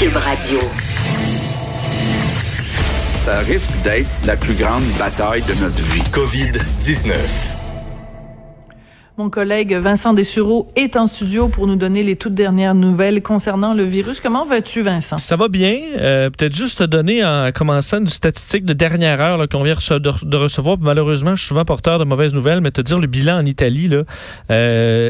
Cube Radio. Ça risque d'être la plus grande bataille de notre vie. COVID-19. Mon collègue Vincent Dessureau est en studio pour nous donner les toutes dernières nouvelles concernant le virus. Comment vas-tu, Vincent? Ça va bien. Peut-être juste te donner, en commençant, une statistique de dernière heure là, qu'on vient de recevoir. Malheureusement, je suis souvent porteur de mauvaises nouvelles, mais te dire le bilan en Italie, là,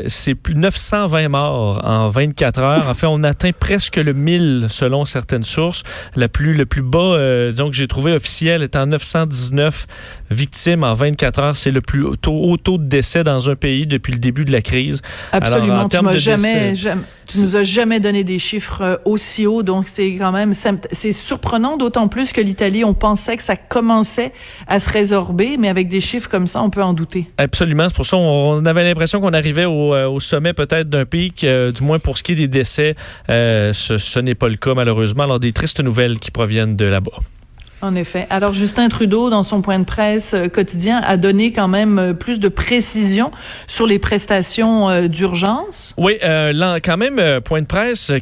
c'est plus 920 morts en 24 heures. En fait, on atteint presque le 1000 selon certaines sources. Le plus bas donc, que j'ai trouvé officiel étant 919 victimes en 24 heures. C'est le plus haut taux de décès dans un pays depuis le début de la crise. Absolument. Alors, tu nous as jamais donné des chiffres aussi hauts, donc c'est quand même c'est surprenant, d'autant plus que l'Italie, on pensait que ça commençait à se résorber, mais avec des chiffres comme ça, on peut en douter. Absolument. C'est pour ça on avait l'impression qu'on arrivait au sommet peut-être d'un pic, du moins pour ce qui est des décès. Ce n'est pas le cas, malheureusement. Alors, des tristes nouvelles qui proviennent de là-bas. En effet. Alors, Justin Trudeau, dans son point de presse quotidien, a donné quand même plus de précision sur les prestations d'urgence. Oui, quand même, point de presse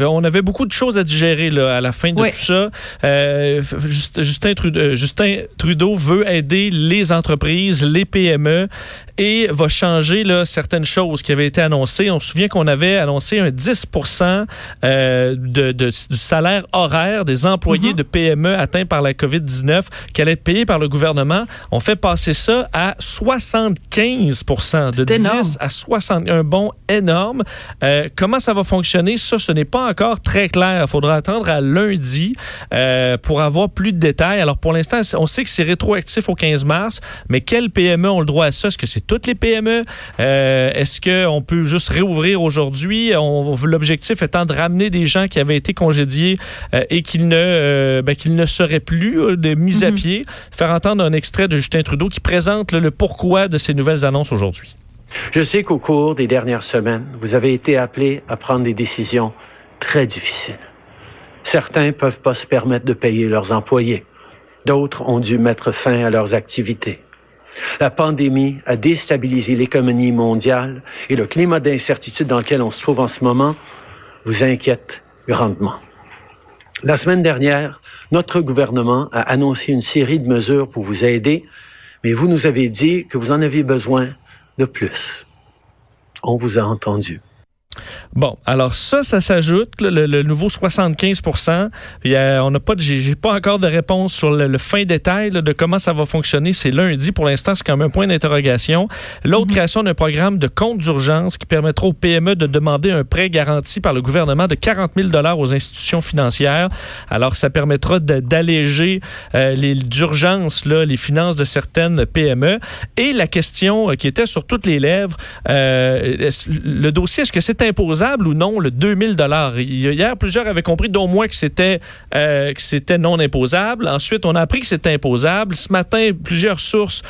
on avait beaucoup de choses à digérer là, à la fin de tout ça. Justin Trudeau veut aider les entreprises, les PME, et va changer là, certaines choses qui avaient été annoncées. On se souvient qu'on avait annoncé un 10% du salaire horaire des employés de PME atteints par la COVID-19 qui allait être payé par le gouvernement. On fait passer ça à 75%, de 10 à 60, un bond énorme. Comment ça va fonctionner? Ça, ce n'est pas encore très clair. Il faudra attendre à lundi pour avoir plus de détails. Alors, pour l'instant, on sait que c'est rétroactif au 15 mars, mais quelles PME ont le droit à ça? Est-ce que c'est toutes les PME? Est-ce qu'on peut juste réouvrir aujourd'hui? L'objectif étant de ramener des gens qui avaient été congédiés et qu'ils ne seraient plus mis à pied. Faire entendre un extrait de Justin Trudeau qui présente le pourquoi de ces nouvelles annonces aujourd'hui. Je sais qu'au cours des dernières semaines, vous avez été appelés à prendre des décisions très difficiles. Certains ne peuvent pas se permettre de payer leurs employés. D'autres ont dû mettre fin à leurs activités. La pandémie a déstabilisé l'économie mondiale et le climat d'incertitude dans lequel on se trouve en ce moment vous inquiète grandement. La semaine dernière, notre gouvernement a annoncé une série de mesures pour vous aider, mais vous nous avez dit que vous en aviez besoin de plus. On vous a entendu. Bon, alors ça s'ajoute, le nouveau 75%. On n'a pas, j'ai pas encore de réponse sur le fin détail là, de comment ça va fonctionner. C'est lundi. Pour l'instant, c'est quand même un point d'interrogation. L'autre, création d'un programme de compte d'urgence qui permettra aux PME de demander un prêt garanti par le gouvernement de 40 000 $ aux institutions financières. Alors, ça permettra d'alléger d'urgence là, les finances de certaines PME. Et la question qui était sur toutes les lèvres, le dossier, est-ce que c'est imposable ou non, le 2000 $? Hier, plusieurs avaient compris, dont moi, que c'était non imposable. Ensuite, on a appris que c'était imposable. Ce matin, plusieurs sources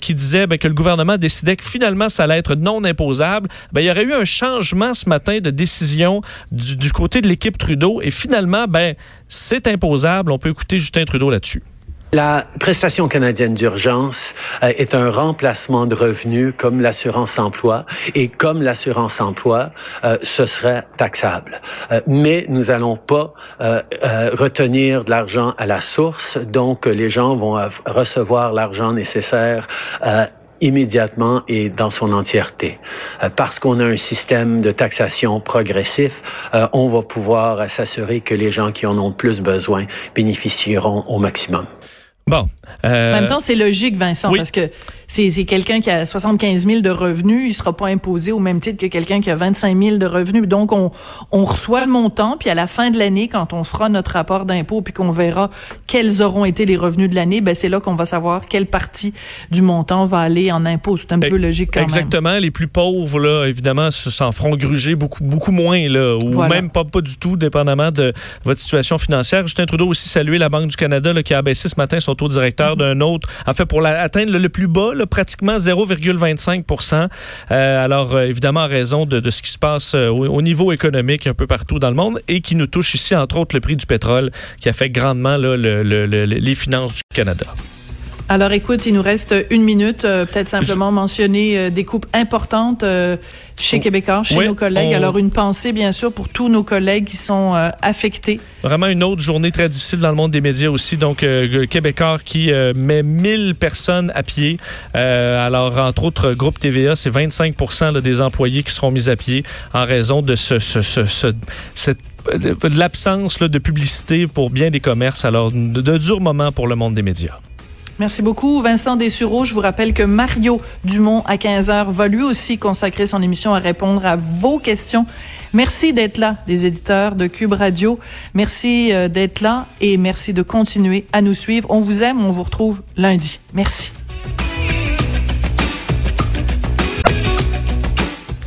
qui disaient que le gouvernement décidait que finalement, ça allait être non imposable. Il y aurait eu un changement ce matin de décision du côté de l'équipe Trudeau. Et finalement, c'est imposable. On peut écouter Justin Trudeau là-dessus. La prestation canadienne d'urgence est un remplacement de revenus comme l'assurance-emploi, et comme l'assurance-emploi, ce serait taxable. Mais nous allons pas retenir de l'argent à la source, donc les gens vont recevoir l'argent nécessaire immédiatement et dans son entièreté. Parce qu'on a un système de taxation progressif, on va pouvoir s'assurer que les gens qui en ont le plus besoin bénéficieront au maximum. Bon. En même temps, c'est logique, Vincent, parce que c'est quelqu'un qui a 75 000 de revenus, il sera pas imposé au même titre que quelqu'un qui a 25 000 de revenus. Donc, on reçoit le montant, puis à la fin de l'année, quand on fera notre rapport d'impôt, puis qu'on verra quels auront été les revenus de l'année, c'est là qu'on va savoir quelle partie du montant va aller en impôt. C'est un peu logique quand même. Exactement. Les plus pauvres, là, évidemment, s'en feront gruger beaucoup moins, là, ou même pas du tout, dépendamment de votre situation financière. Justin Trudeau aussi salué la Banque du Canada là, qui a abaissé ce matin son taux directeur d'un autre, en fait, pour atteindre le plus bas, là, pratiquement 0,25%. Alors, évidemment, en raison de ce qui se passe au niveau économique un peu partout dans le monde et qui nous touche ici, entre autres, le prix du pétrole qui affecte grandement là, les finances du Canada. Alors, écoute, il nous reste une minute. Peut-être simplement mentionner des coupes importantes chez Québécois, chez nos collègues. Alors, une pensée, bien sûr, pour tous nos collègues qui sont affectés. Vraiment une autre journée très difficile dans le monde des médias aussi. Donc, Québécois qui met 1000 personnes à pied. Alors, entre autres, groupe TVA, c'est 25 % des employés qui seront mis à pied en raison de cette l'absence de publicité pour bien des commerces. Alors, de durs moments pour le monde des médias. Merci beaucoup, Vincent Dessureau. Je vous rappelle que Mario Dumont, à 15h, va lui aussi consacrer son émission à répondre à vos questions. Merci d'être là, les éditeurs de Cube Radio. Merci d'être là et merci de continuer à nous suivre. On vous aime, on vous retrouve lundi. Merci.